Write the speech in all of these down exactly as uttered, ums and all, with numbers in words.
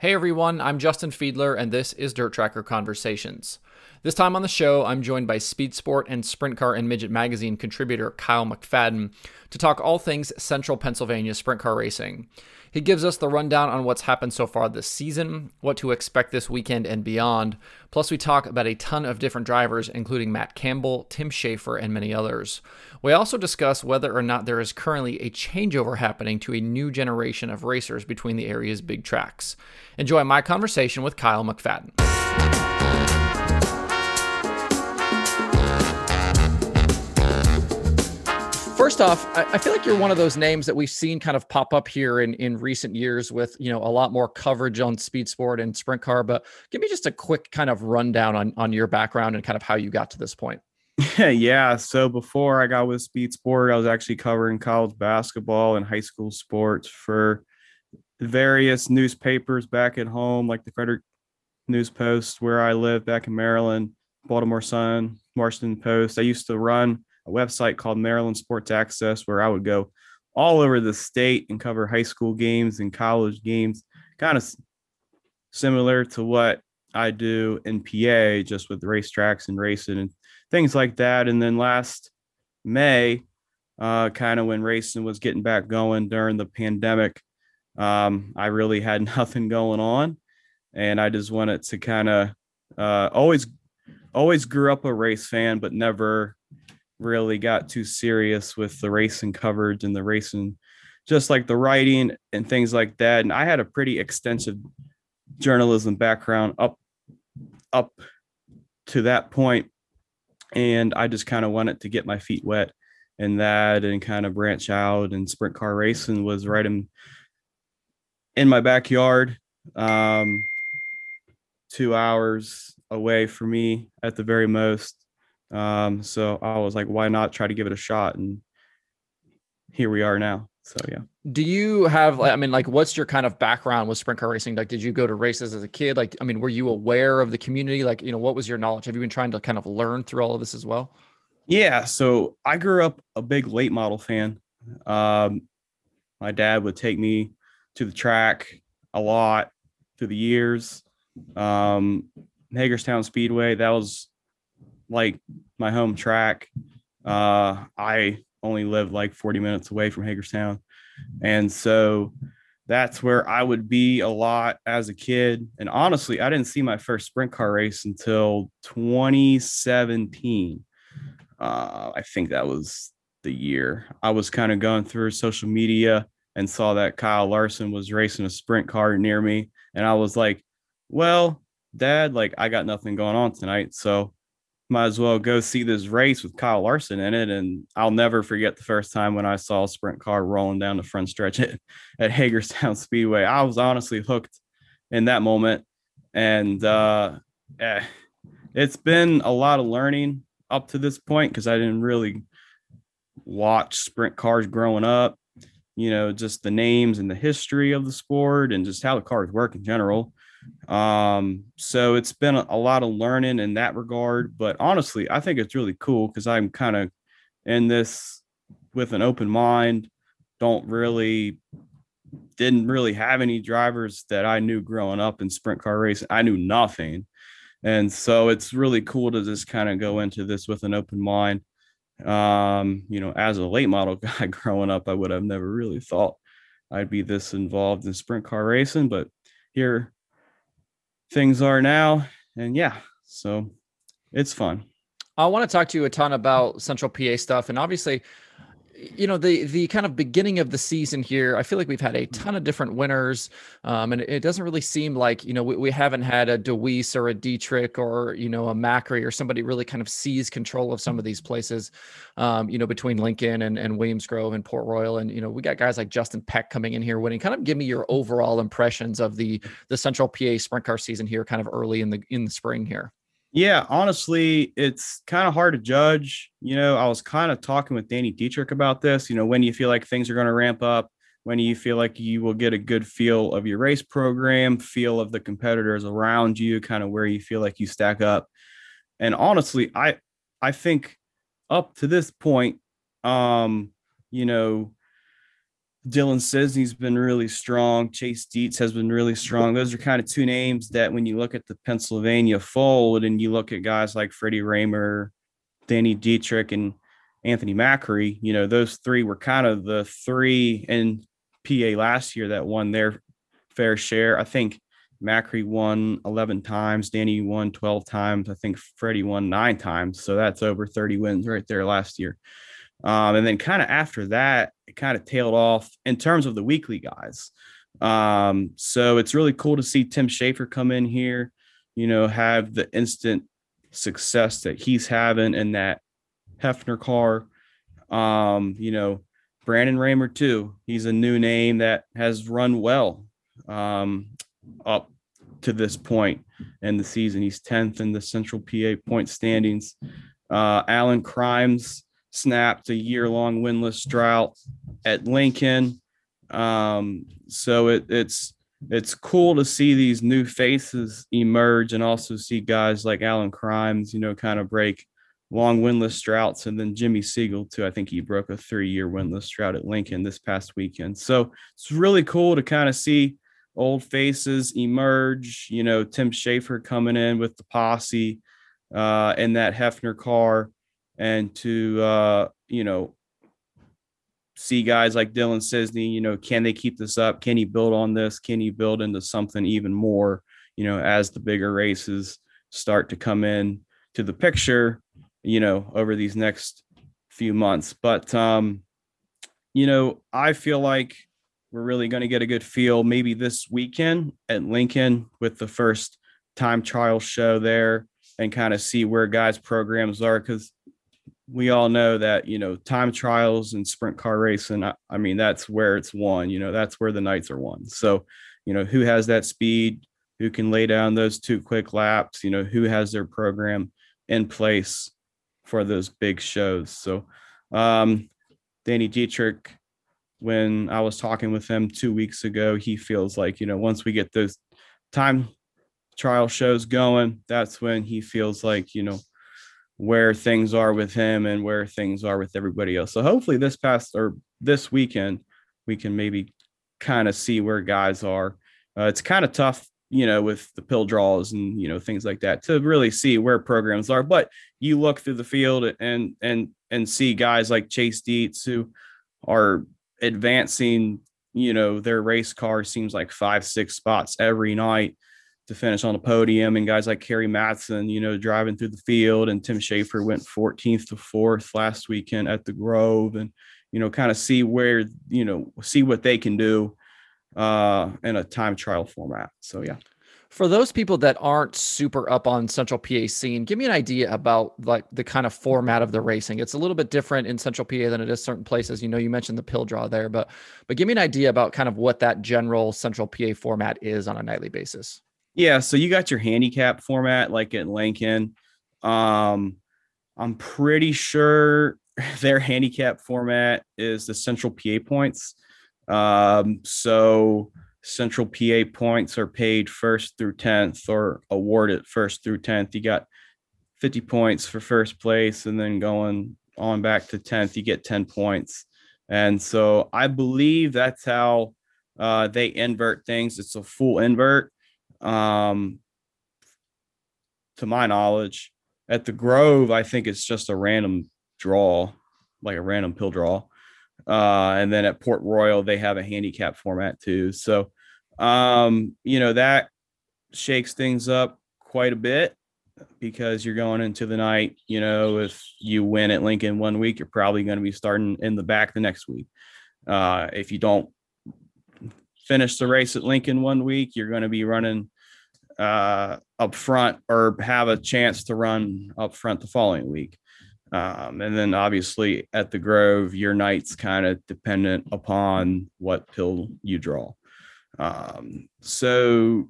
Hey everyone, I'm Justin Fiedler and this is Dirt Tracker Conversations. This time on the show, I'm joined by SpeedSport and Sprint Car and Midget Magazine contributor Kyle McFadden to talk all things Central Pennsylvania sprint car racing. He gives us the rundown on what's happened so far this season, what to expect this weekend and beyond, plus we talk about a ton of different drivers, including Matt Campbell, Tim Schaefer, and many others. We also discuss whether or not there is currently a changeover happening to a new generation of racers between the area's big tracks. Enjoy my conversation with Kyle McFadden. First off, I feel like you're one of those names that we've seen kind of pop up here in, in recent years with, you know, a lot more coverage on SpeedSport and Sprint Car, but give me just a quick kind of rundown on, on your background and kind of how you got to this point. Yeah. So before I got with SpeedSport, I was actually covering college basketball and high school sports for various newspapers back at home, like the Frederick News Post, where I live back in Maryland, Baltimore Sun, Washington Post. I used to run a website called Maryland Sports Access, where I would go all over the state and cover high school games and college games, kind of similar to what I do in P A, just with racetracks and racing and things like that. And then last May, uh, kind of when racing was getting back going during the pandemic, um, I really had nothing going on. And I just wanted to kind of uh, always, always grew up a race fan, but never really got too serious with the racing coverage and the racing, just like the writing and things like that. And I had a pretty extensive journalism background up up to that point, and I just kind of wanted to get my feet wet in that and kind of branch out, and sprint car racing was right in in my backyard, um two hours away from me at the very most. Um, so I was like, why not try to give it a shot? And here we are now. So, yeah. Do you have, I mean, like, what's your kind of background with sprint car racing? Like, did you go to races as a kid? Like, I mean, were you aware of the community? Like, you know, what was your knowledge? Have you been trying to kind of learn through all of this as well? Yeah. So I grew up a big late model fan. Um, my dad would take me to the track a lot through the years. Um, Hagerstown Speedway, that was like my home track. uh I only lived like forty minutes away from Hagerstown, and so that's where I would be a lot as a kid. And honestly, I didn't see my first sprint car race until twenty seventeen. uh I think that was the year I was kind of going through social media and saw that Kyle Larson was racing a sprint car near me, and I was like, well, Dad, like, I got nothing going on tonight, so might as well go see this race with Kyle Larson in it. And I'll never forget the first time when I saw a sprint car rolling down the front stretch at, at Hagerstown Speedway. I was honestly hooked in that moment. And uh, eh, it's been a lot of learning up to this point, because I didn't really watch sprint cars growing up, you know, just the names and the history of the sport and just how the cars work in general. Um, so it's been a lot of learning in that regard, but honestly, I think it's really cool because I'm kind of in this with an open mind. Don't really, didn't really have any drivers that I knew growing up in sprint car racing. I knew nothing. And so it's really cool to just kind of go into this with an open mind. Um, you know, as a late model guy growing up, I would have never really thought I'd be this involved in sprint car racing, but here things are now. And yeah, so it's fun. I want to talk to you a ton about Central P A stuff. And obviously, you know, the, the kind of beginning of the season here, I feel like we've had a ton of different winners. Um, and it doesn't really seem like, you know, we, we haven't had a Dietrich or a Dietrich or, you know, a Macri or somebody really kind of seize control of some of these places, um, you know, between Lincoln and, and Williams Grove and Port Royal. And, you know, we got guys like Justin Peck coming in here winning. Kind of give me your overall impressions of the, the Central P A sprint car season here, kind of early in the, in the spring here. Yeah, honestly, it's kind of hard to judge. You know, I was kind of talking with Danny Dietrich about this. You know, when do you feel like things are going to ramp up? When do you feel like you will get a good feel of your race program, feel of the competitors around you, kind of where you feel like you stack up? And honestly, I I think up to this point, um, you know, Dylan Sisney's been really strong. Chase Dietz has been really strong. Those are kind of two names that when you look at the Pennsylvania fold and you look at guys like Freddie Rahmer, Danny Dietrich, and Anthony Macri, you know, those three were kind of the three in P A last year that won their fair share. I think Macri won eleven times. Danny won twelve times. I think Freddie won nine times. So that's over thirty wins right there last year. Um, and then kind of after that, it kind of tailed off in terms of the weekly guys. Um, so it's really cool to see Tim Schaefer come in here, you know, have the instant success that he's having in that Hefner car. Um, you know, Brandon Rahmer too. He's a new name that has run well um, up to this point in the season. He's tenth in the Central P A point standings. Uh, Allen Crimes snapped a year-long winless drought at Lincoln. Um, so it, it's it's cool to see these new faces emerge and also see guys like Allen Crimes, you know, kind of break long winless droughts. And then Jimmy Siegel, too. I think he broke a three-year winless drought at Lincoln this past weekend. So it's really cool to kind of see old faces emerge. You know, Tim Schaefer coming in with the posse uh, in that Hefner car. And to, uh, you know, see guys like Dylan Sisney, you know, can they keep this up? Can he build on this? Can he build into something even more, you know, as the bigger races start to come in to the picture, you know, over these next few months? But, um, you know, I feel like we're really going to get a good feel maybe this weekend at Lincoln with the first time trial show there and kind of see where guys' programs are, because we all know that, you know, time trials and sprint car racing, I, I mean, that's where it's won. You know, that's where the nights are won. So, you know, who has that speed, who can lay down those two quick laps, you know, who has their program in place for those big shows. So um, Danny Dietrich, when I was talking with him two weeks ago, he feels like, you know, once we get those time trial shows going, that's when he feels like, you know, where things are with him and where things are with everybody else. So hopefully this past or this weekend, we can maybe kind of see where guys are. Uh, it's kind of tough, you know, with the pill draws and, you know, things like that to really see where programs are, but you look through the field and, and, and see guys like Chase Dietz who are advancing, you know, their race car seems like five, six spots every night to finish on the podium, and guys like Kerry Matson, you know, driving through the field, and Tim Schaefer went fourteenth to fourth last weekend at the Grove, and, you know, kind of see where, you know, see what they can do uh, in a time trial format. So, yeah. For those people that aren't super up on Central P A scene, give me an idea about like the kind of format of the racing. It's a little bit different in Central P A than it is certain places. You know, you mentioned the pill draw there, but, but give me an idea about kind of what that general Central P A format is on a nightly basis. Yeah, so you got your handicap format like at Lincoln. Um, I'm pretty sure their handicap format is the Central P A points. Um, so Central P A points are paid first through tenth or awarded first through tenth. You got fifty points for first place, and then going on back to tenth, you get ten points. And so I believe that's how uh, they invert things. It's a full invert. Um, to my knowledge, at the Grove, I think it's just a random draw, like a random pill draw. Uh, and then at Port Royal, they have a handicap format too. So, um, you know, that shakes things up quite a bit because you're going into the night, you know, if you win at Lincoln one week, you're probably going to be starting in the back the next week. Uh, if you don't finish the race at Lincoln one week, you're going to be running uh, up front or have a chance to run up front the following week. Um, and then obviously at the Grove, your night's kind of dependent upon what pill you draw. Um, so,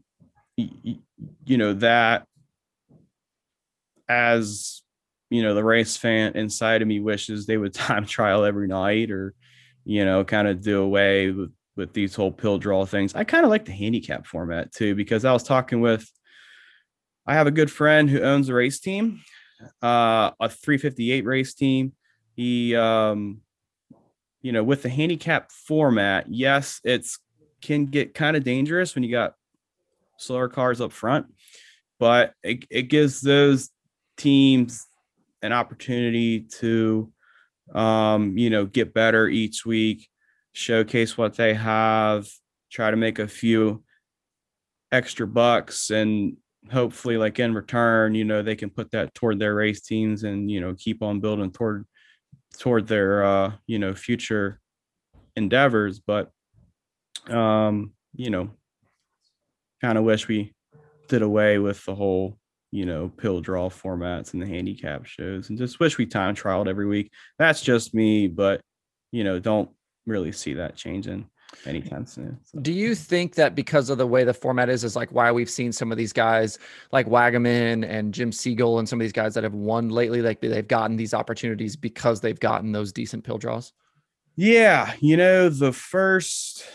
you know, that as, you know, the race fan inside of me wishes they would time trial every night or, you know, kind of do away with with these whole pill draw things. I kind of like the handicap format too, because I was talking with, I have a good friend who owns a race team, uh, a three fifty-eight race team. He um, you know, with the handicap format, yes, it's can get kind of dangerous when you got slower cars up front, but it, it gives those teams an opportunity to, um, you know, get better each week, showcase what they have, try to make a few extra bucks, and hopefully, like, in return, you know, they can put that toward their race teams and, you know, keep on building toward toward their, uh, you know, future endeavors. But, um, you know, kind of wish we did away with the whole, you know, pill draw formats and the handicap shows, and just wish we time trialed every week. That's just me, but, you know, don't really see that changing anytime soon. So. Do you think that because of the way the format is, is like why we've seen some of these guys like Wagaman and Jim Siegel and some of these guys that have won lately, like they've gotten these opportunities because they've gotten those decent pill draws? Yeah. You know, the first,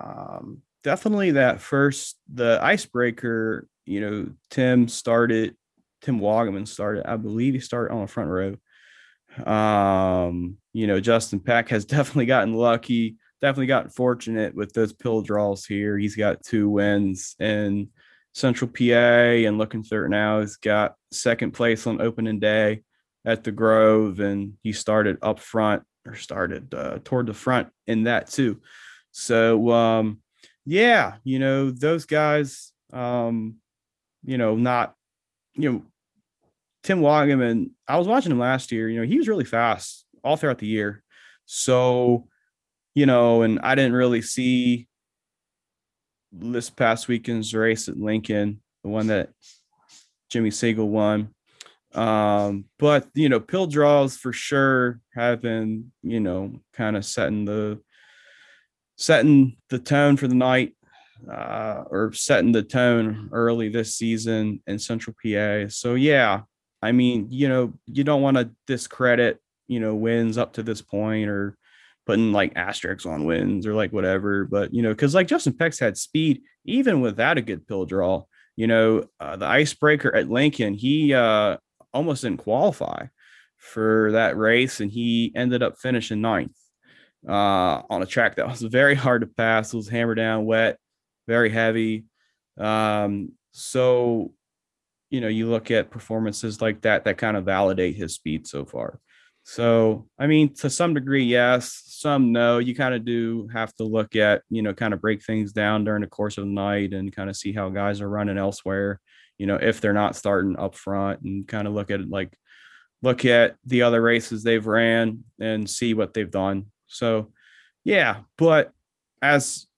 um, definitely that first, the icebreaker, you know, Tim started, Tim Wagaman started, I believe he started on the front row. Um, you know, Justin Peck has definitely gotten lucky. Definitely got fortunate with those pill draws here. He's got two wins in Central P A, and looking through it now, he's got second place on opening day at the Grove, and he started up front or started uh, toward the front in that too. So, um, yeah, you know, those guys, um, you know, not, you know, Tim Wagaman, I was watching him last year, you know, he was really fast all throughout the year. So, you know, and I didn't really see this past weekend's race at Lincoln, the one that Jimmy Siegel won. Um, but, you know, pill draws for sure have been, you know, kind of setting the setting the tone for the night, uh, or setting the tone early this season in Central P A. So, yeah, I mean, you know, you don't want to discredit, you know, wins up to this point, or putting like asterisks on wins or like whatever, but, you know, cause like Justin Peck's had speed, even without a good pill draw. You know, uh, the icebreaker at Lincoln, he uh, almost didn't qualify for that race, and he ended up finishing ninth uh, on a track that was very hard to pass. It was hammer down, wet, very heavy. Um, so, you know, you look at performances like that, that kind of validate his speed so far. So, I mean, to some degree, yes, some no. You kind of do have to look at, you know, kind of break things down during the course of the night and kind of see how guys are running elsewhere, you know, if they're not starting up front, and kind of look at it, like look at the other races they've ran and see what they've done. So, yeah, but as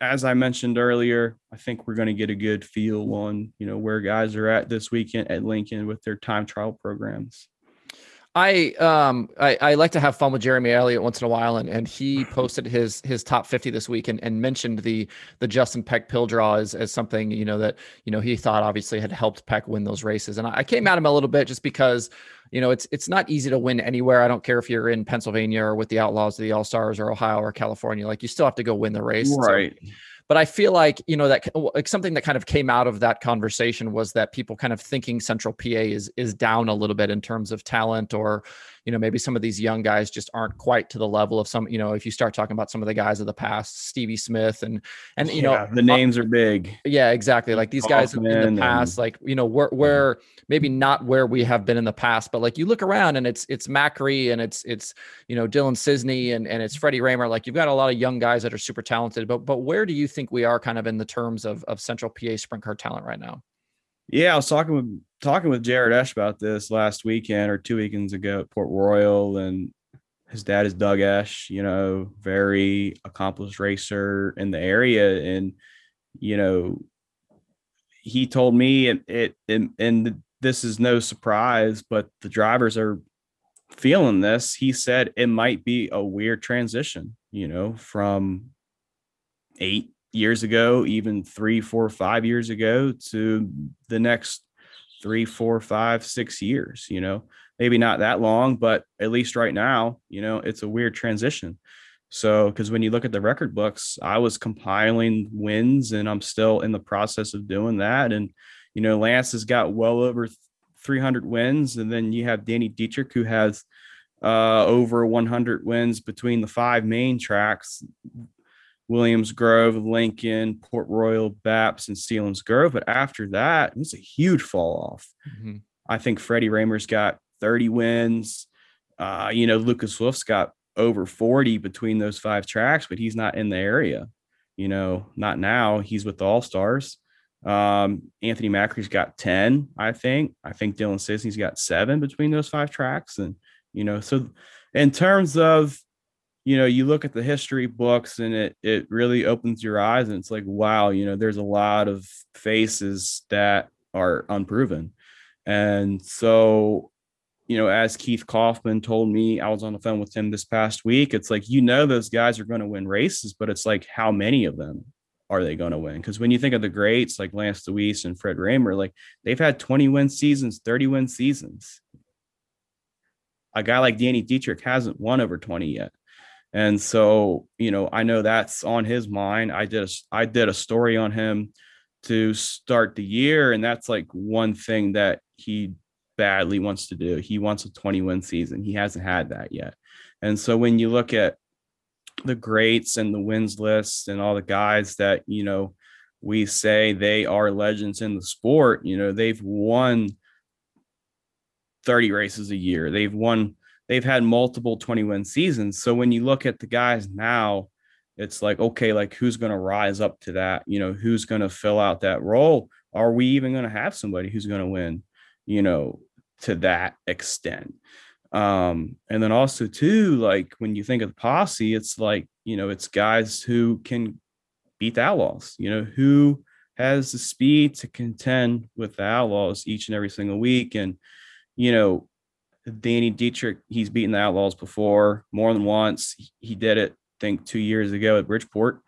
as I mentioned earlier, I think we're going to get a good feel on, you know, where guys are at this weekend at Lincoln with their time trial programs. I, um, I, I like to have fun with Jeremy Elliott once in a while. And, and he posted his, his top fifty this week, and, and mentioned the, the Justin Peck pill draw as, as something, you know, that, you know, he thought obviously had helped Peck win those races. And I, I came at him a little bit just because, you know, it's, it's not easy to win anywhere. I don't care if you're in Pennsylvania or with the Outlaws or the All-Stars or Ohio or California, like you still have to go win the race. Right. So, but I feel like, you know, that like something that kind of came out of that conversation was that people kind of thinking Central P A is is down a little bit in terms of talent, or, you know, maybe some of these young guys just aren't quite to the level of some, you know, if you start talking about some of the guys of the past, Stevie Smith and, and, you yeah, know, the names uh, are big. Yeah, exactly. Like these guys in, in the past, and, like, you know, where, where maybe not where we have been in the past, but like you look around and it's, it's Macri and it's, it's, you know, Dylan Sisney and, and it's Freddie Rahmer. Like you've got a lot of young guys that are super talented, but, but where do you think we are kind of in the terms of, of Central P A sprint car talent right now? Yeah, I was talking with talking with Jared Esch about this last weekend or two weekends ago at Port Royal, and his dad is Doug Esch, you know, very accomplished racer in the area. And, you know, he told me it, it and, and this is no surprise, but the drivers are feeling this. He said it might be a weird transition, you know, from eight years ago, even three, four, five years ago to the next three, four, five, six years, you know, maybe not that long, but at least right now, you know, it's a weird transition. So, because when you look at the record books, I was compiling wins, and I'm still in the process of doing that. And, you know, Lance has got well over three hundred wins. And then you have Danny Dietrich, who has uh, over one hundred wins between the five main tracks, Williams Grove, Lincoln, Port Royal, Baps, and Steelings Grove. But after that, it was a huge fall off. Mm-hmm. I think Freddie Rahmer's got thirty wins. Uh, you know, Lucas Wolf's got over forty between those five tracks, but he's not in the area. You know, not now. He's with the All-Stars. Um, Anthony Macri's got ten, I think. I think Dylan Sisney's got seven between those five tracks. And, you know, so in terms of, you know, you look at the history books and it it really opens your eyes and it's like, wow, you know, there's a lot of faces that are unproven. And so, you know, as Keith Kaufman told me, I was on the phone with him this past week. It's like, you know, those guys are going to win races, but it's like, how many of them are they going to win? Because when you think of the greats like Lance Dewease and Fred Rahmer, like they've had twenty win seasons, thirty win seasons. A guy like Danny Dietrich hasn't won over twenty yet. And so, you know, I know that's on his mind. I did a, I did a story on him to start the year, and that's like one thing that he badly wants to do. He wants a twenty win season. He hasn't had that yet. And so when you look at the greats and the wins list and all the guys that, you know, we say they are legends in the sport, you know, they've won thirty races a year. They've won, they've had multiple twenty win seasons. So when you look at the guys now, it's like, okay, like who's going to rise up to that? You know, who's going to fill out that role? Are we even going to have somebody who's going to win, you know, to that extent? Um, and then also too, like when you think of the posse, it's like, you know, it's guys who can beat the Outlaws, you know, who has the speed to contend with the Outlaws each and every single week. And, you know, Danny Dietrich, he's beaten the Outlaws before more than once. He did it, I think two years ago at Bridgeport.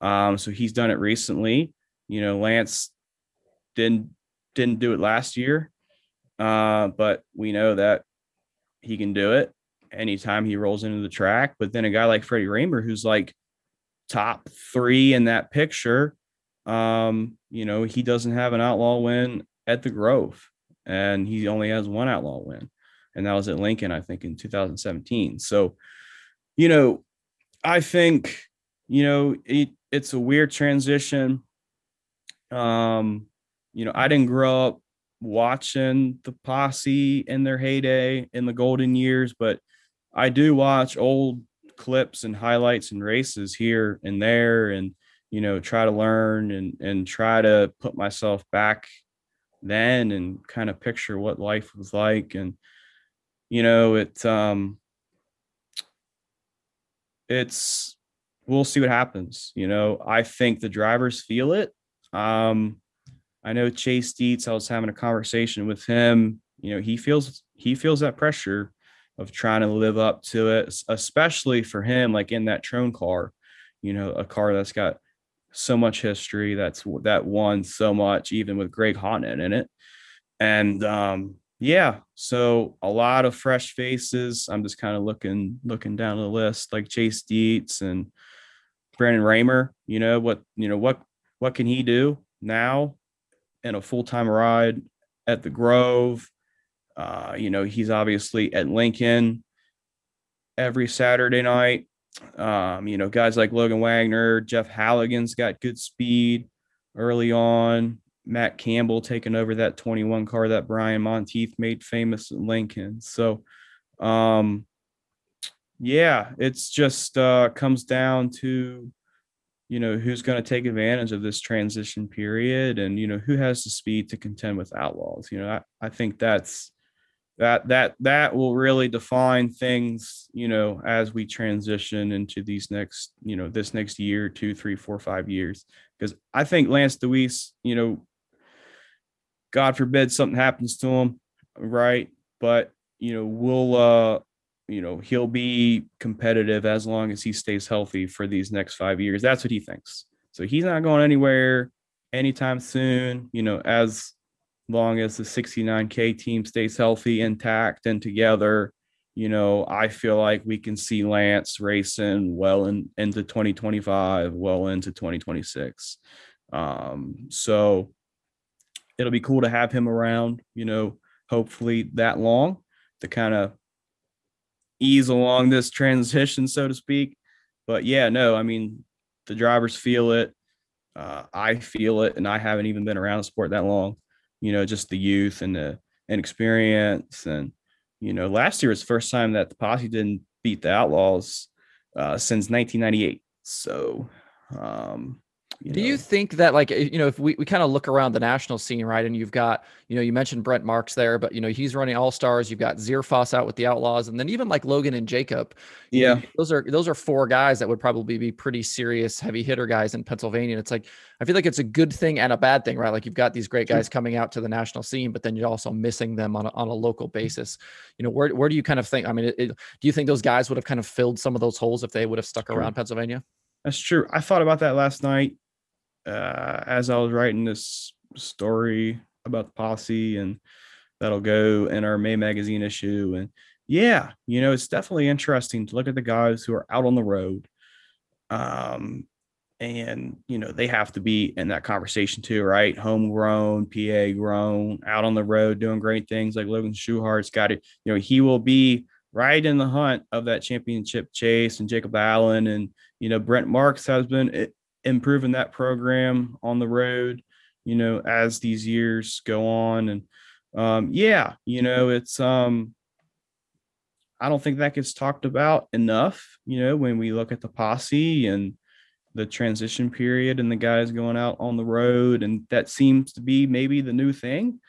Um, so he's done it recently. You know, Lance didn't, didn't do it last year. Uh, but we know that he can do it anytime he rolls into the track. But then a guy like Freddie Rahmer, who's like top three in that picture, um, you know, he doesn't have an outlaw win at the Grove, and he only has one outlaw win. And that was at Lincoln, I think, in two thousand seventeen. So, you know, I think, you know, it, it's a weird transition. Um, you know, I didn't grow up watching the posse in their heyday in the golden years, but I do watch old clips and highlights and races here and there, and you know, try to learn and and try to put myself back then and kind of picture what life was like. And you know, it's um it's we'll see what happens. You know, I think the drivers feel it. um I know Chase Dietz, I was having a conversation with him. You know, he feels he feels that pressure of trying to live up to it, especially for him, like in that Trone car, you know, a car that's got so much history, that's that won so much, even with Greg Hotnet in it. And um, yeah, so a lot of fresh faces. I'm just kind of looking looking down the list, like Chase Dietz and Brandon Rahmer. You know what? You know what? What can he do now? And a full-time ride at the Grove. Uh, you know, he's obviously at Lincoln every Saturday night. Um, you know, guys like Logan Wagner, Jeff Halligan's got good speed early on. Matt Campbell taking over that twenty-one car that Brian Monteith made famous at Lincoln. So, um, yeah, it's just uh, comes down to, you know, who's going to take advantage of this transition period and, you know, who has the speed to contend with outlaws. You know, I, I think that's that, that, that will really define things, you know, as we transition into these next, you know, this next year, two, three, four, five years. Because I think Lance Dewease, you know, God forbid something happens to him. Right. But, you know, we'll, uh, you know, he'll be competitive as long as he stays healthy for these next five years. That's what he thinks. So he's not going anywhere anytime soon, you know, as long as the sixty-nine K team stays healthy, intact, and together. You know, I feel like we can see Lance racing well in, into twenty twenty-five, well into twenty twenty-six. Um, so it'll be cool to have him around, you know, hopefully that long to kind of ease along this transition, so to speak. But yeah, no, I mean, the drivers feel it. Uh, I feel it, and I haven't even been around the sport that long. You know, just the youth and the and experience. And, you know, last year was the first time that the posse didn't beat the Outlaws uh, since nineteen ninety-eight. So, um, you do know. You think that, like, you know, if we, we kind of look around the national scene, right, and you've got, you know, you mentioned Brent Marks there, but, you know, he's running All-Stars. You've got Zierfoss out with the Outlaws, and then even like Logan and Jacob. Yeah. You know, those are those are four guys that would probably be pretty serious heavy hitter guys in Pennsylvania. And it's like, I feel like it's a good thing and a bad thing, right? Like, you've got these great guys coming out to the national scene, but then you're also missing them on a, on a local basis. You know, where where do you kind of think, I mean, it, it, do you think those guys would have kind of filled some of those holes if they would have stuck around Pennsylvania? That's true. I thought about that last night. Uh, as I was writing this story about the posse, and that'll go in our May magazine issue. And yeah, you know, it's definitely interesting to look at the guys who are out on the road. Um, and, you know, they have to be in that conversation too, right? Homegrown, P A grown, out on the road, doing great things, like Logan Schuhart's got it. You know, he will be right in the hunt of that championship chase, and Jacob Allen, and, you know, Brent Marks has been it, improving that program on the road, you know, as these years go on. And um yeah, you know, it's um I don't think that gets talked about enough, you know, when we look at the posse and the transition period and the guys going out on the road, and that seems to be maybe the new thing,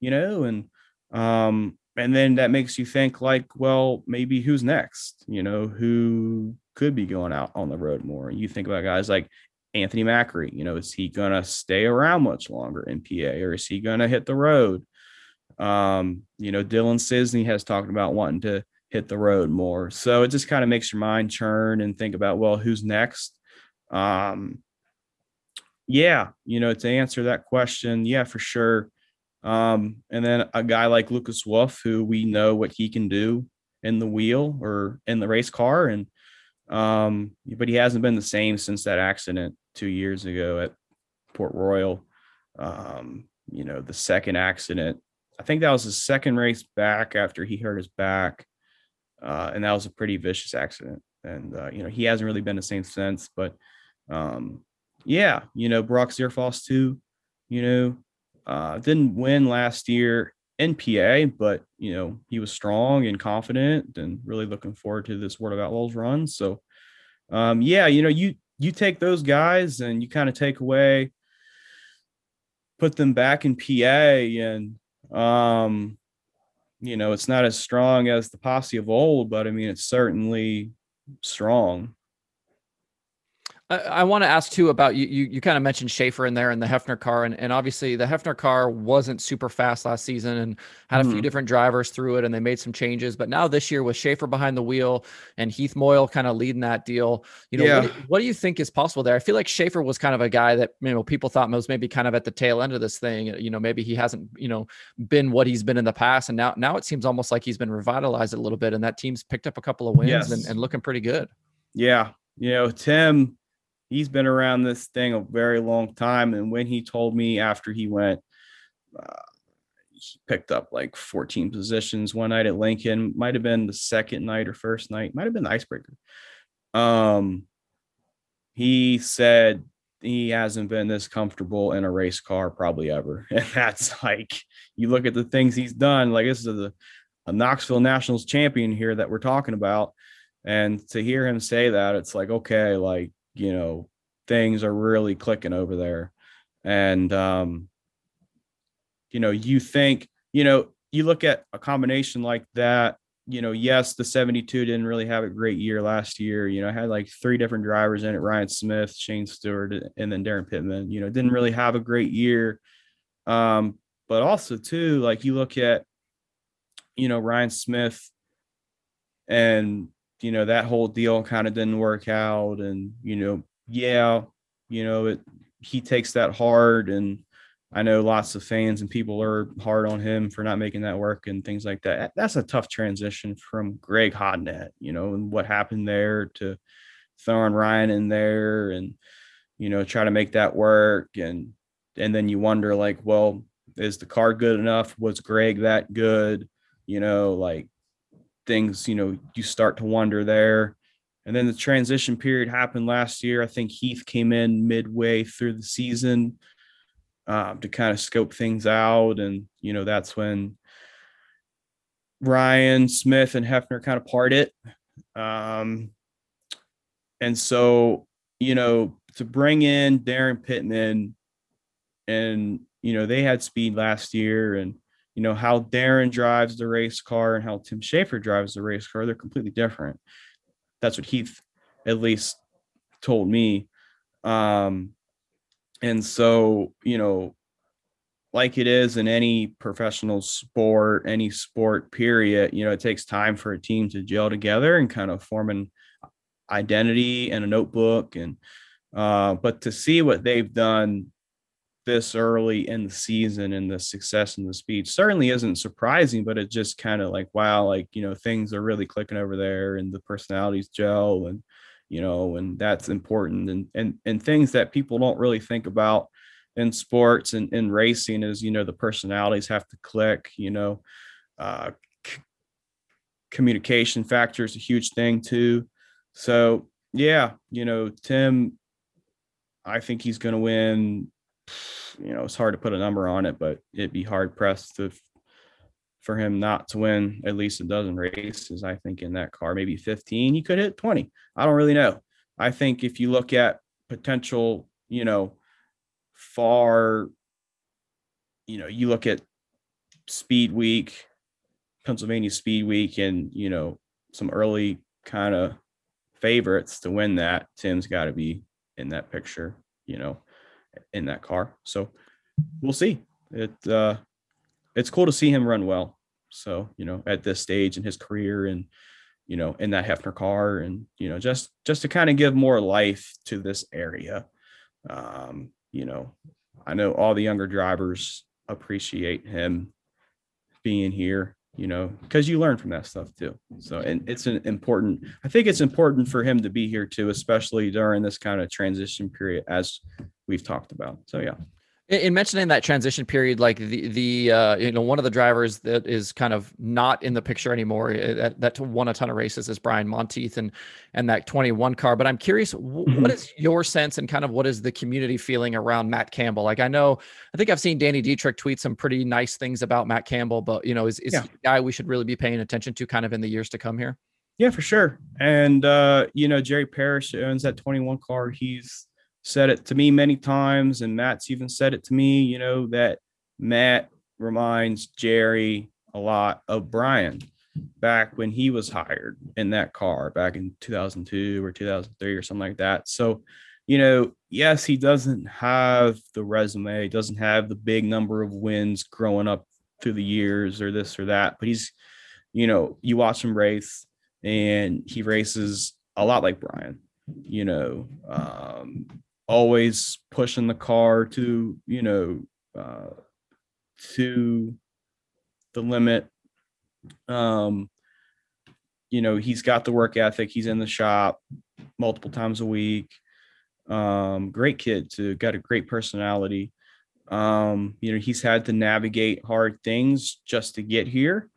you know. And um and then that makes you think, like, well, maybe who's next, you know, who could be going out on the road more. And you think about guys like Anthony Macri, you know, is he going to stay around much longer in P A, or is he going to hit the road? Um, you know, Dylan Sisney has talked about wanting to hit the road more. So it just kind of makes your mind churn and think about, well, who's next? Um, yeah, you know, to answer that question, yeah, for sure. Um, and then a guy like Lucas Wolf, who we know what he can do in the wheel or in the race car, and um but he hasn't been the same since that accident two years ago at Port Royal. Um you know, the second accident, I think that was his second race back after he hurt his back, uh and that was a pretty vicious accident. And uh, you know, he hasn't really been the same since. But um yeah, you know, Brock Zierfoss too, you know, uh didn't win last year in P A, but, you know, he was strong and confident, and really looking forward to this World of Outlaws run. So, um, yeah, you know, you you take those guys and you kind of take away, put them back in P A, and, um, you know, it's not as strong as the posse of old, but, I mean, it's certainly strong. I, I want to ask too about you, you, you kind of mentioned Schaefer in there and the Hefner car. And, and obviously the Hefner car wasn't super fast last season, and had mm-hmm. a few different drivers through it, and they made some changes. But now this year with Schaefer behind the wheel and Heath Moyle kind of leading that deal, you know, yeah. what, do, what do you think is possible there? I feel like Schaefer was kind of a guy that, you know, people thought was maybe kind of at the tail end of this thing. You know, maybe he hasn't, you know, been what he's been in the past. And now, now it seems almost like he's been revitalized a little bit, and that team's picked up a couple of wins, yes. and, and looking pretty good. Yeah. You know, Tim, he's been around this thing a very long time. And when he told me after he went, uh, he picked up like fourteen positions one night at Lincoln, might've been the second night or first night, might've been the icebreaker. Um, he said he hasn't been this comfortable in a race car probably ever. And that's like, you look at the things he's done, like, this is a, a Knoxville Nationals champion here that we're talking about. And to hear him say that, it's like, okay, like, you know, things are really clicking over there. And, um, you know, you think, you know, you look at a combination like that, you know, yes, the seventy-two didn't really have a great year last year. You know, I had like three different drivers in it, Ryan Smith, Shane Stewart, and then Darren Pittman, you know, didn't really have a great year. Um, but also too, like, you look at, you know, Ryan Smith, and, you know, that whole deal kind of didn't work out. And, you know, yeah, you know, it, he takes that hard. And I know lots of fans and people are hard on him for not making that work and things like that. That's a tough transition from Greg Hodnett, you know, and what happened there, to throwing Ryan in there and, you know, try to make that work. And, and then you wonder, like, well, is the car good enough? Was Greg that good? You know, like, things, you know, you start to wonder there. And then the transition period happened last year. I think Heath came in midway through the season um, to kind of scope things out. And, you know, that's when Ryan Smith and Hefner kind of part it. Um, and so, you know, to bring in Darren Pittman and, you know, they had speed last year, and, you know, how Darren drives the race car and how Tim Schaefer drives the race car, they're completely different. That's what Heath at least told me. Um, and so, you know, like it is in any professional sport, any sport period, you know, it takes time for a team to gel together and kind of form an identity and a notebook. And, uh, but to see what they've done this early in the season and the success and the speed certainly isn't surprising, but it just kind of like, wow, like, you know, things are really clicking over there and the personalities gel, and, you know, and that's important. And, and, and things that people don't really think about in sports and in racing is, you know, the personalities have to click, you know, uh, c- communication factor is a huge thing too. So yeah, you know, Tim, I think he's going to win. You know, it's hard to put a number on it, but it'd be hard pressed to, for him not to win at least a dozen races, I think, in that car. Maybe fifteen, he could hit twenty. I don't really know. I think if you look at potential, you know, far, you know, you look at Speed Week, Pennsylvania Speed Week, and, you know, some early kind of favorites to win that, Tim's got to be in that picture, you know, in that car. So we'll see. It uh it's cool to see him run well, so, you know, at this stage in his career, and, you know, in that Hefner car, and, you know, just just to kind of give more life to this area. Um you know, I know all the younger drivers appreciate him being here, you know, because you learn from that stuff too. So, and it's an important, I think it's important for him to be here too, especially during this kind of transition period, as we've talked about. So, yeah. In mentioning that transition period, like the, the uh, you know, one of the drivers that is kind of not in the picture anymore that, that won a ton of races is Brian Monteith and, and that twenty-one car. But I'm curious, mm-hmm. what is your sense and kind of what is the community feeling around Matt Campbell? Like, I know, I think I've seen Danny Dietrich tweet some pretty nice things about Matt Campbell, but, you know, is, is yeah. he a guy we should really be paying attention to kind of in the years to come here? Yeah, for sure. And, uh, you know, Jerry Parrish owns that twenty-one car. He's said it to me many times, and Matt's even said it to me, you know, that Matt reminds Jerry a lot of Brian back when he was hired in that car back in two thousand two or two thousand three or something like that. So, you know, yes, he doesn't have the resume, he doesn't have the big number of wins growing up through the years or this or that, but he's, you know, you watch him race and he races a lot like Brian, you know, um, always pushing the car to, you know, uh, to the limit. Um, you know, he's got the work ethic. He's in the shop multiple times a week. Um, great kid too. Got a great personality. Um, you know, he's had to navigate hard things just to get here.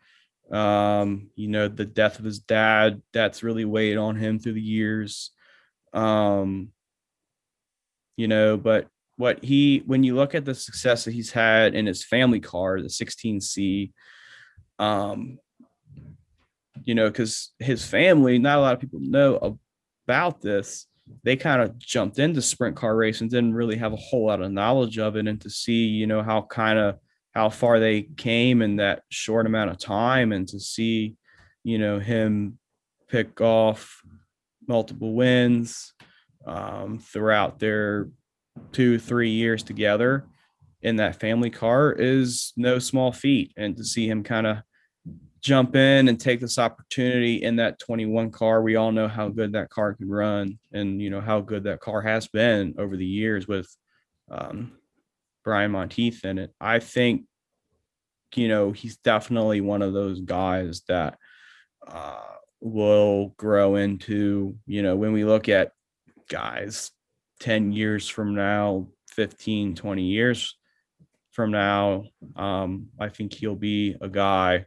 Um, you know, the death of his dad, that's really weighed on him through the years. Um, you know, but what he, when you look at the success that he's had in his family car, the sixteen C, um, you know, because his family, not a lot of people know about this. They kind of jumped into sprint car racing, didn't really have a whole lot of knowledge of it. And to see, you know, how kind of how far they came in that short amount of time, and to see, you know, him pick off multiple wins um, throughout their two, three years together in that family car is no small feat. And to see him kind of jump in and take this opportunity in that twenty-one car, we all know how good that car can run, and, you know, how good that car has been over the years with um, Brian Monteith in it. I think, you know, he's definitely one of those guys that, uh, will grow into, you know, when we look at guys ten years from now, fifteen, twenty years from now, um, I think he'll be a guy,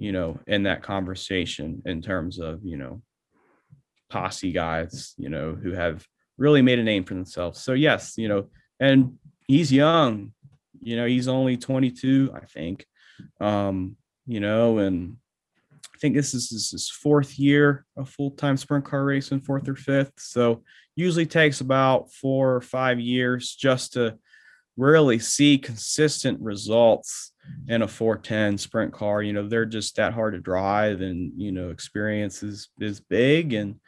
you know, in that conversation in terms of, you know, posse guys, you know, who have really made a name for themselves. So yes, you know, and he's young, you know, he's only twenty-two, I think, um, you know, and I think this is, this is his fourth year of full-time sprint car racing, fourth or fifth. So usually takes about four or five years just to really see consistent results in a four ten sprint car. You know, they're just that hard to drive, and, you know, experience is, is big. And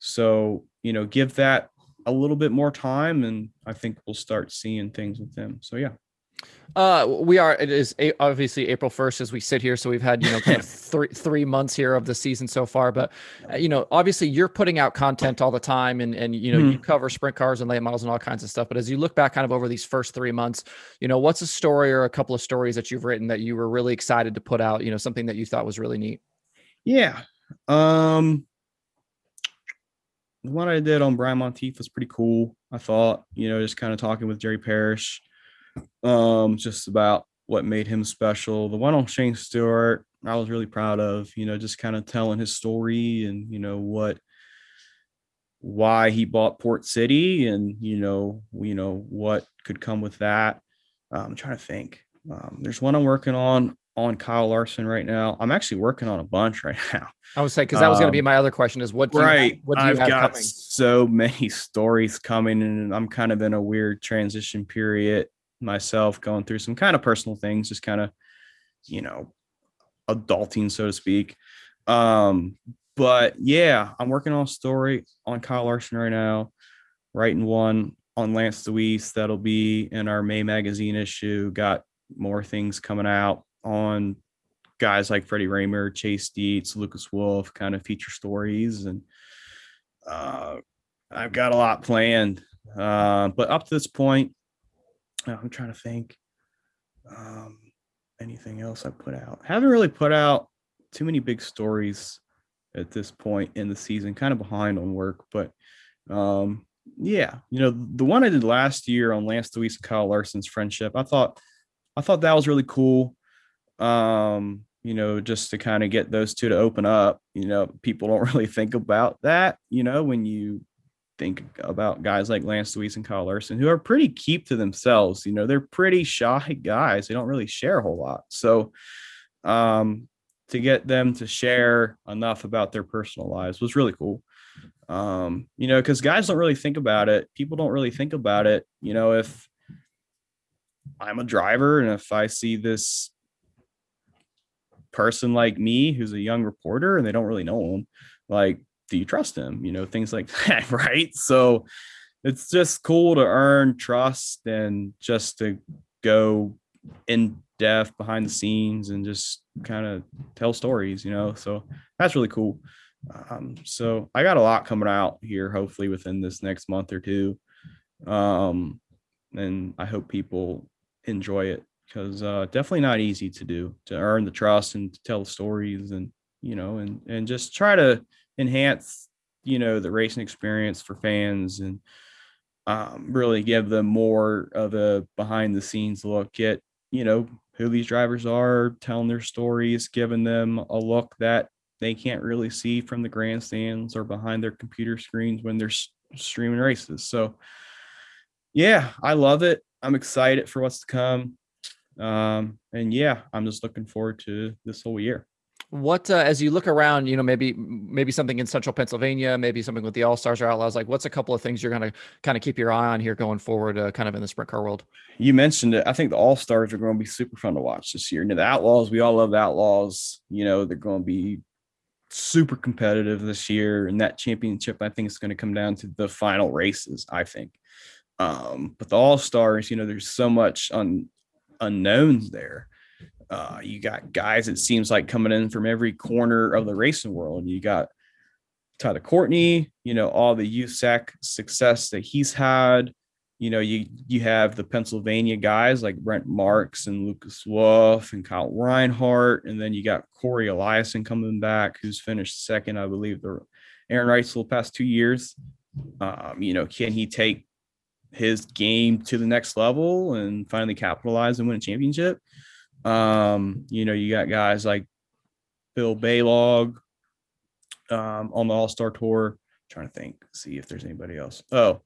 so, you know, give that a little bit more time, and I think we'll start seeing things with them. So, yeah. Uh, we are, it is a, obviously April first as we sit here. So we've had, you know, kind of three, three months here of the season so far, but uh, you know, obviously you're putting out content all the time, and, and, you know, mm-hmm. you cover sprint cars and late models and all kinds of stuff. But as you look back kind of over these first three months, you know, what's a story or a couple of stories that you've written that you were really excited to put out, you know, something that you thought was really neat? Yeah. Um, what I did on Brian Monteith was pretty cool. I thought, you know, just kind of talking with Jerry Parrish, um just about what made him special. The one on Shane Stewart I was really proud of, you know, just kind of telling his story and, you know, what, why he bought Port City, and, you know, you know what could come with that. I'm trying to think, um there's one I'm working on on Kyle Larson right now. I'm actually working on a bunch right now. I would say, because that was um, going to be my other question is what do right, you have, what do you I've have got coming? So many stories coming, and I'm kind of in a weird transition period myself, going through some kind of personal things, just kind of, you know, adulting, so to speak. Um, but yeah, I'm working on a story on Kyle Larson right now, writing one on Lance Dewease that'll be in our May magazine issue. Got more things coming out on guys like Freddie Rahmer, Chase Dietz, Lucas Wolf, kind of feature stories. And uh, I've got a lot planned. Uh, but up to this point, I'm trying to think um, anything else I put out. Haven't really put out too many big stories at this point in the season, kind of behind on work. But um, yeah, you know, the one I did last year on Lance Dewease and Kyle Larson's friendship, I thought, I thought that was really cool. Um, you know, just to kind of get those two to open up. You know, people don't really think about that, you know, when you think about guys like Lance Dewease and Kyle Larson, who are pretty keep to themselves. You know, they're pretty shy guys. They don't really share a whole lot. So um, to get them to share enough about their personal lives was really cool. Um, you know, because guys don't really think about it. People don't really think about it. You know, if I'm a driver and if I see this person like me who's a young reporter and they don't really know him, like, do you trust him? You know, things like that, right? So it's just cool to earn trust and just to go in depth behind the scenes and just kind of tell stories, you know, so that's really cool. Um, so I got a lot coming out here, hopefully within this next month or two. Um, and I hope people enjoy it, because uh, definitely not easy to do, to earn the trust and to tell stories and, you know, and, and just try to enhance, you know, the racing experience for fans and um, really give them more of a behind the scenes look at, you know, who these drivers are, telling their stories, giving them a look that they can't really see from the grandstands or behind their computer screens when they're streaming races. So, yeah, I love it. I'm excited for what's to come. Um, and yeah, I'm just looking forward to this whole year. What, uh, as you look around, you know, maybe, maybe something in central Pennsylvania, maybe something with the All-Stars or Outlaws, like what's a couple of things you're going to kind of keep your eye on here going forward, uh, kind of in the sprint car world? You mentioned it. I think the All-Stars are going to be super fun to watch this year. You know, the Outlaws, we all love the Outlaws, you know, they're going to be super competitive this year, and that championship, I think, is going to come down to the final races, I think. Um, but the All-Stars, you know, there's so much un- unknowns there. Uh, you got guys, it seems like, coming in from every corner of the racing world. You got Tyler Courtney, you know, all the U S A C success that he's had. You know, you you have the Pennsylvania guys like Brent Marks and Lucas Wolf and Kyle Reinhart. And then you got Corey Eliason coming back, who's finished second, I believe, the Aaron Wright's the past two years. Um, you know, can he take his game to the next level and finally capitalize and win a championship? Um, you know, you got guys like Phil Baylog um, on the All-Star Tour. I'm trying to think, see if there's anybody else. Oh,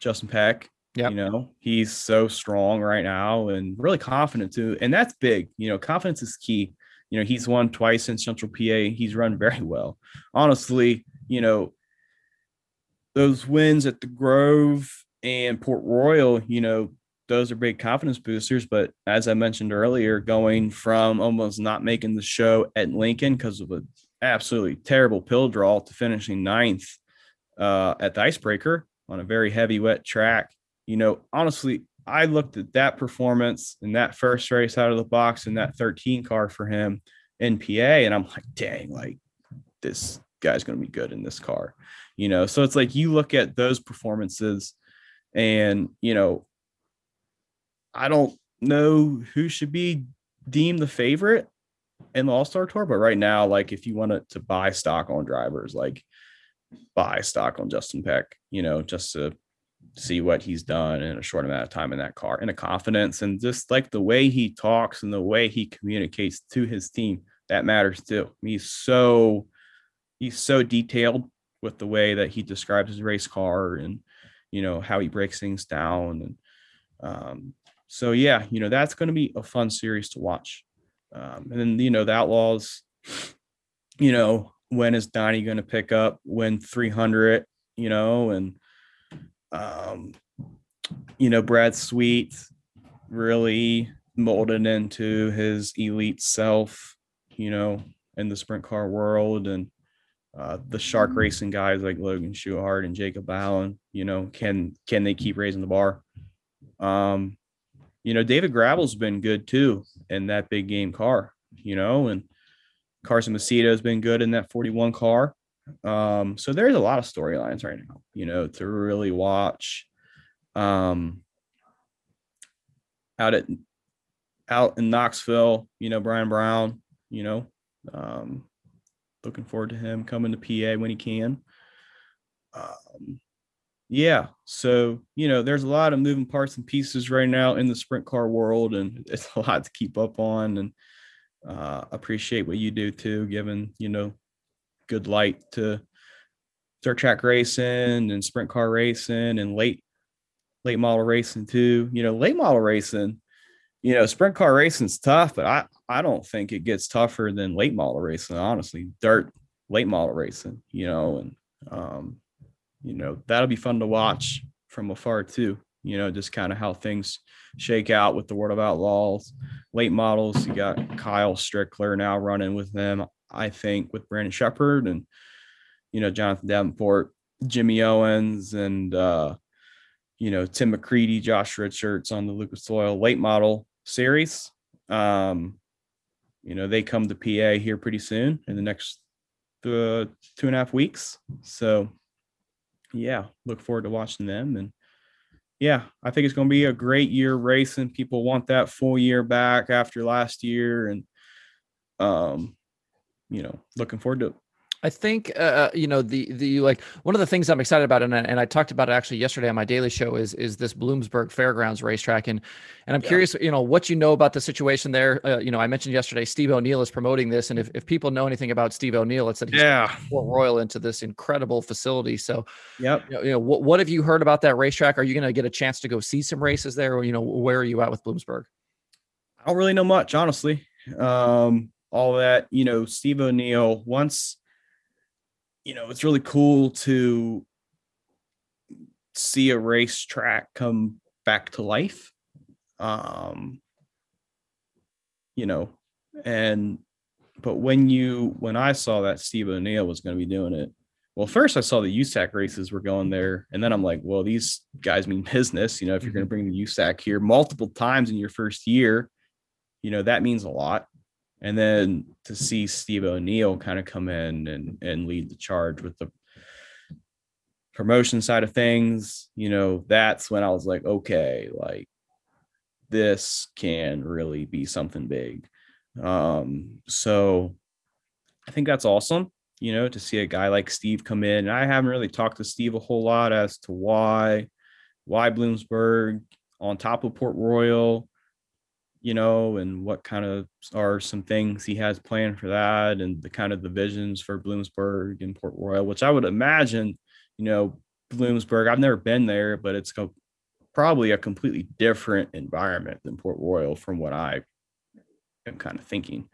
Justin Peck. Yeah, you know, he's so strong right now and really confident too. And that's big. You know, confidence is key. You know, he's won twice in Central P A. He's run very well. Honestly, you know, those wins at the Grove and Port Royal, you know, those are big confidence boosters. But as I mentioned earlier, going from almost not making the show at Lincoln because of an absolutely terrible pill draw to finishing ninth uh, at the Icebreaker on a very heavy, wet track. You know, honestly, I looked at that performance in that first race out of the box in that thirteen car for him in P A, and I'm like, dang, like this guy's going to be good in this car, you know? So it's like, you look at those performances and, you know, I don't know who should be deemed the favorite in the All-Star Tour, but right now, like if you wanted to buy stock on drivers, like buy stock on Justin Peck, you know, just to see what he's done in a short amount of time in that car, and a confidence, and just like the way he talks and the way he communicates to his team, that matters too. He's so, he's so detailed with the way that he describes his race car and, you know, how he breaks things down. And um, so, yeah, you know, that's going to be a fun series to watch. Um, and then, you know, the Outlaws, you know, when is Donnie going to pick up, when three hundred, you know, and, Um, you know, Brad Sweet really molded into his elite self, you know, in the sprint car world, and uh, the shark racing guys like Logan Schuhart and Jacob Allen, you know, can, can they keep raising the bar? Um, you know, David Gravel's been good too in that big game car, you know, and Carson Macedo has been good in that forty-one car. Um, so there's a lot of storylines right now, you know, to really watch. Um, out at out in Knoxville, you know, Brian Brown, you know, um, looking forward to him coming to P A when he can. Um, yeah, so you know, there's a lot of moving parts and pieces right now in the sprint car world, and it's a lot to keep up on. And uh, appreciate what you do too, given, you know, good light to dirt track racing and sprint car racing and late, late model racing too. You know, late model racing, you know, sprint car racing's tough, but I, I don't think it gets tougher than late model racing, honestly, dirt late model racing, you know, and, um, you know, that'll be fun to watch from afar too, you know, just kind of how things shake out with the World of Outlaws, late models. You got Kyle Strickler now running with them, I think, with Brandon Shepard and, you know, Jonathan Davenport, Jimmy Owens, and, uh, you know, Tim McCready, Josh Richards on the Lucas Oil late model series. Um, you know, they come to P A here pretty soon in the next uh, two and a half weeks. So, yeah, look forward to watching them. And, yeah, I think it's going to be a great year racing. People want that full year back after last year. And, um, you know, looking forward to it. I think, uh, you know, the, the, like one of the things I'm excited about, and I, and I talked about it actually yesterday on my daily show, is, is this Bloomsburg Fairgrounds racetrack. And, and I'm yeah. curious, you know, what you know about the situation there. Uh, you know, I mentioned yesterday, Steve O'Neill is promoting this. And if, if people know anything about Steve O'Neill, it's that he's yeah. Port Royal into this incredible facility. So, yep. you know, you know what, what have you heard about that racetrack? Are you going to get a chance to go see some races there? Or, you know, where are you at with Bloomsburg? I don't really know much, honestly. Um, all that, you know, Steve O'Neill, once, you know, it's really cool to see a racetrack come back to life, um, you know, and, but when you, when I saw that Steve O'Neill was going to be doing it, well, first I saw the U S A C races were going there, and then I'm like, well, these guys mean business, you know, if you're going to bring the U S A C here multiple times in your first year, you know, that means a lot. And then to see Steve O'Neill kind of come in and, and lead the charge with the promotion side of things, you know, that's when I was like, okay, like this can really be something big. Um, so I think that's awesome, you know, to see a guy like Steve come in. And I haven't really talked to Steve a whole lot as to why, why Bloomsburg on top of Port Royal. you know, and what kind of are some things he has planned for that, and the kind of the visions for Bloomsburg and Port Royal, which I would imagine, you know, Bloomsburg, I've never been there, but it's co- probably a completely different environment than Port Royal from what I am kind of thinking,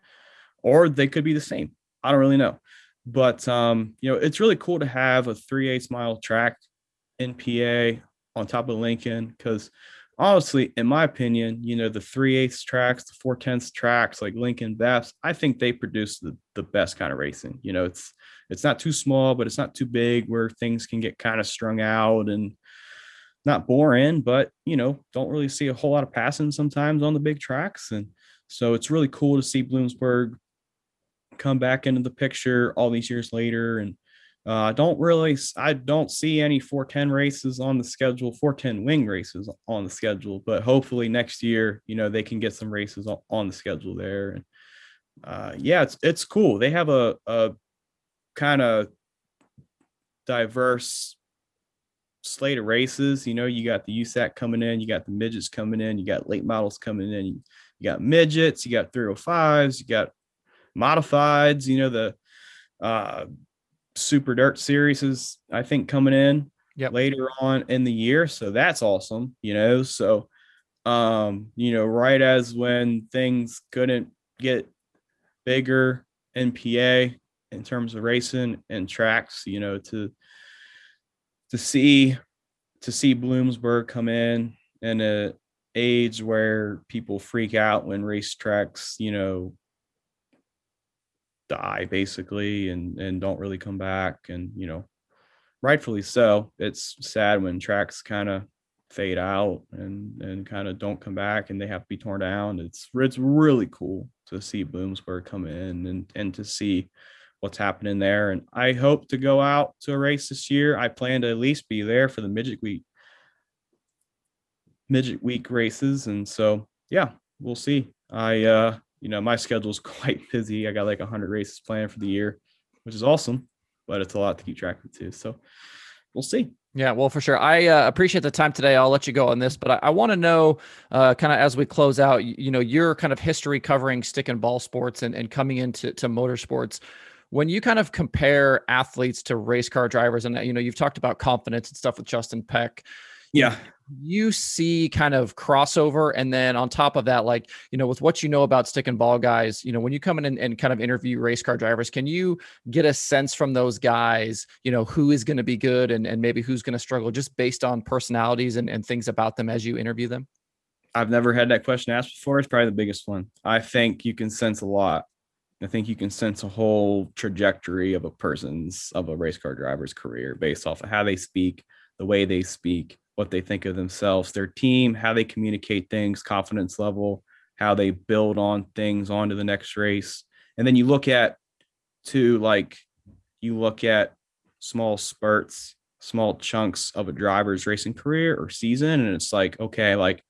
or they could be the same. I don't really know, but, um, you know, it's really cool to have a three-eighths mile track in P A on top of Lincoln, because honestly, in my opinion, you know, the three-eighths tracks, the four-tenths tracks like Lincoln, Baps, I think they produce the, the best kind of racing. You know, it's it's not too small, but it's not too big where things can get kind of strung out and not boring, but, you know, don't really see a whole lot of passing sometimes on the big tracks. And so it's really cool to see Bloomsburg come back into the picture all these years later. And I uh, don't really, I don't see any four ten races on the schedule, four ten wing races on the schedule, but hopefully next year, you know, they can get some races on, on the schedule there. And uh, yeah, it's, it's cool. They have a, a kind of diverse slate of races. You know, you got the U S A C coming in, you got the midgets coming in, you got late models coming in, you, you got midgets, you got three oh fives, you got modifieds, you know, the, uh, Super Dirt Series is, I think, coming in yep. later on in the year. So that's awesome, you know. So, um, you know, right as when things couldn't get bigger in P A in terms of racing and tracks, you know, to to see to see Bloomsburg come in in an age where people freak out when racetracks, you know, die basically and and don't really come back, and you know, rightfully so. It's sad when tracks kind of fade out and and kind of don't come back and they have to be torn down. It's it's really cool to see Bloomsburg come in and and to see what's happening there, and I hope to go out to a race this year. I plan to at least be there for the midget week midget week races, and so yeah, we'll see. I uh You know, my schedule's quite busy. I got like one hundred races planned for the year, which is awesome, but it's a lot to keep track of too. So we'll see. Yeah, well, for sure. I uh, appreciate the time today. I'll let you go on this, but I, I want to know uh, kind of as we close out, you, you know, your kind of history covering stick and ball sports and, and coming into to motorsports. When you kind of compare athletes to race car drivers, and, you know, you've talked about confidence and stuff with Justin Peck. Yeah. You see kind of crossover. And then on top of that, like, you know, with what you know about stick and ball guys, you know, when you come in and, and kind of interview race car drivers, can you get a sense from those guys, you know, who is going to be good and, and maybe who's going to struggle just based on personalities and, and things about them as you interview them? I've never had that question asked before. It's probably the biggest one. I think you can sense a lot. I think you can sense a whole trajectory of a person's, of a race car driver's career based off of how they speak, the way they speak, what they think of themselves, their team, how they communicate things, confidence level, how they build on things onto the next race. And then you look at to like, you look at small spurts, small chunks of a driver's racing career or season. And it's like, okay, like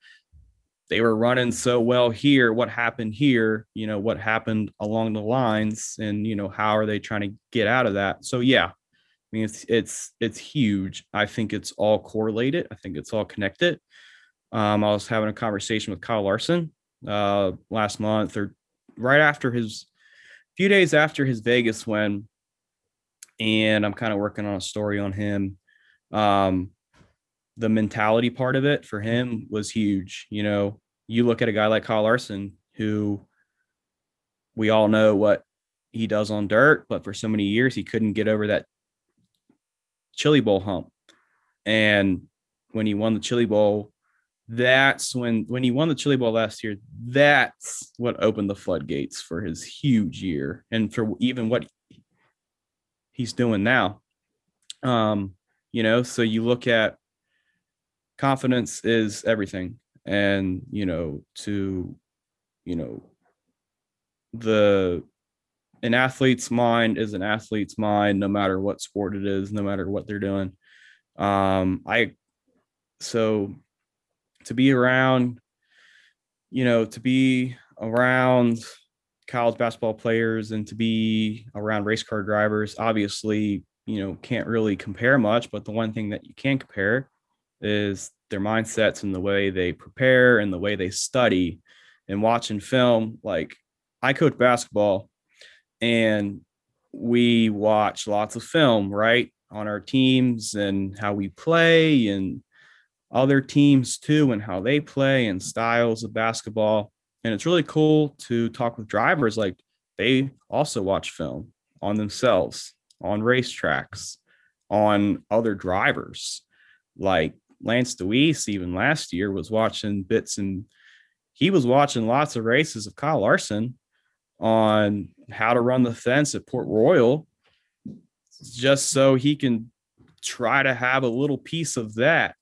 they were running so well here. What happened here? You know, what happened along the lines, and, you know, how are they trying to get out of that? So yeah, I mean, it's, it's, it's huge. I think it's all correlated. I think it's all connected. Um, I was having a conversation with Kyle Larson uh, last month, or right after his few days after his Vegas win. And I'm kind of working on a story on him. Um, the mentality part of it for him was huge. You know, you look at a guy like Kyle Larson, who we all know what he does on dirt, but for so many years, he couldn't get over that Chili Bowl hump. And when he won the Chili Bowl, that's when when he won the Chili Bowl last year, that's what opened the floodgates for his huge year and for even what he's doing now. Um, you know, so you look at confidence is everything. And, you know, to, you know, the an athlete's mind is an athlete's mind, no matter what sport it is, no matter what they're doing. Um, I, so to be around, you know, to be around college basketball players and to be around race car drivers, obviously, you know, can't really compare much, but the one thing that you can compare is their mindsets and the way they prepare and the way they study and watching film, like I coach basketball and we watch lots of film, right, on our teams and how we play and other teams too and how they play and styles of basketball. And it's really cool to talk with drivers. Like they also watch film on themselves, on racetracks, on other drivers. Like Lance Dewease, even last year, was watching bits and he was watching lots of races of Kyle Larson on how to run the fence at Port Royal, just so he can try to have a little piece of that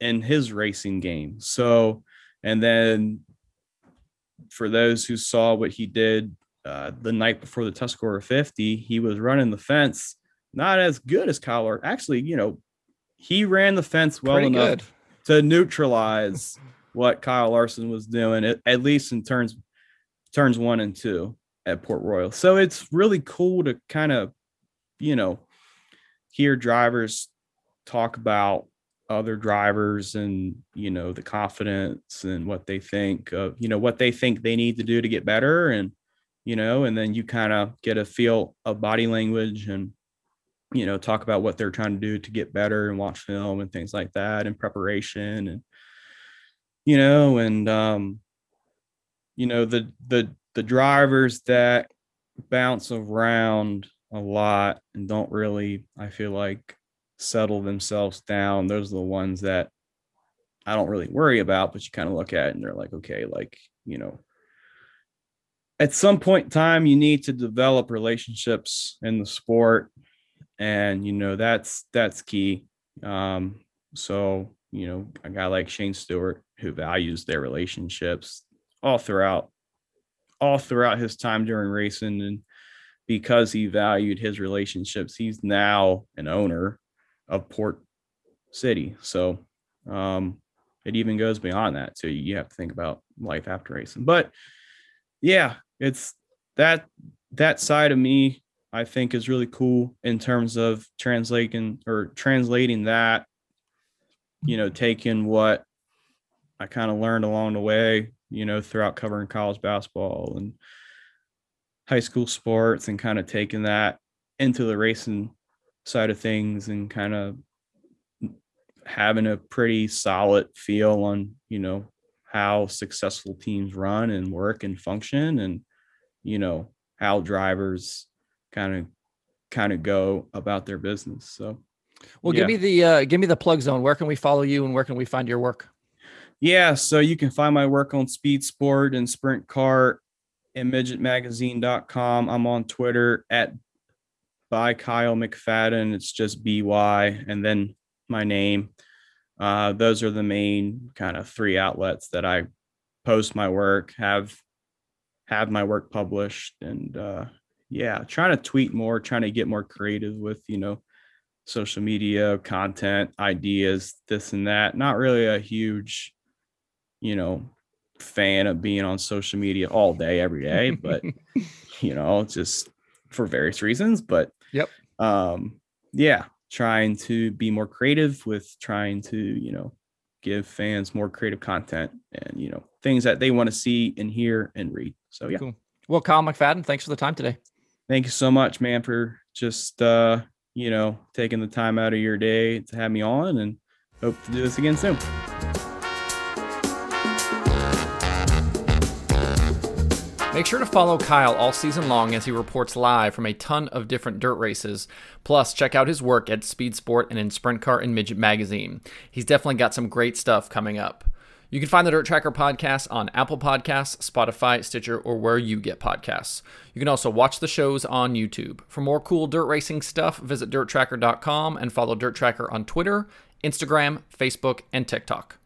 in his racing game. So, and then for those who saw what he did uh, the night before the Tuscarora fifty, he was running the fence, not as good as Kyle Larson. Actually, you know, he ran the fence well Pretty enough good. to neutralize what Kyle Larson was doing, at, at least in turns, turns one and two at Port Royal. So it's really cool to kind of, you know, hear drivers talk about other drivers and, you know, the confidence and what they think of, you know, what they think they need to do to get better. And, you know, and then you kind of get a feel of body language and, you know, talk about what they're trying to do to get better and watch film and things like that and preparation and, you know, and, um, you know, the, the, the drivers that bounce around a lot and don't really, I feel like, settle themselves down. Those are the ones that I don't really worry about, but you kind of look at it and they're like, okay, like, you know, at some point in time, you need to develop relationships in the sport. And, you know, that's, that's key. Um, so, you know, a guy like Shane Stewart, who values their relationships all throughout, all throughout his time during racing. And because he valued his relationships, he's now an owner of Port City. So um, it even goes beyond that. So you have to think about life after racing, but yeah, it's that, that side of me, I think, is really cool in terms of translating or translating that, you know, taking what I kind of learned along the way, you know, throughout covering college basketball and high school sports, and kind of taking that into the racing side of things and kind of having a pretty solid feel on, you know, how successful teams run and work and function and, you know, how drivers kind of kind of go about their business. So well yeah. give me the uh give me the plug zone. Where can we follow you and where can we find your work? Yeah, so you can find my work on SpeedSport and Sprint Car and Midget Magazine dot com. I'm on Twitter at by Kyle McFadden. It's just B Y and then my name. Uh, those are the main kind of three outlets that I post my work, have have my work published, and uh, yeah, trying to tweet more, trying to get more creative with, you know, social media, content, ideas, this and that. Not really a huge, you know, fan of being on social media all day, every day, but, you know, just for various reasons. But yep. Um, yeah, trying to be more creative with trying to, you know, give fans more creative content and, you know, things that they want to see and hear and read. So, yeah. Cool. Well, Kyle McFadden, thanks for the time today. Thank you so much, man, for just, uh, you know, taking the time out of your day to have me on, and hope to do this again soon. Make sure to follow Kyle all season long as he reports live from a ton of different dirt races. Plus, check out his work at SpeedSport and in Sprint Car and Midget Magazine. He's definitely got some great stuff coming up. You can find the Dirt Tracker podcast on Apple Podcasts, Spotify, Stitcher, or where you get podcasts. You can also watch the shows on YouTube. For more cool dirt racing stuff, visit dirt tracker dot com and follow Dirt Tracker on Twitter, Instagram, Facebook, and TikTok.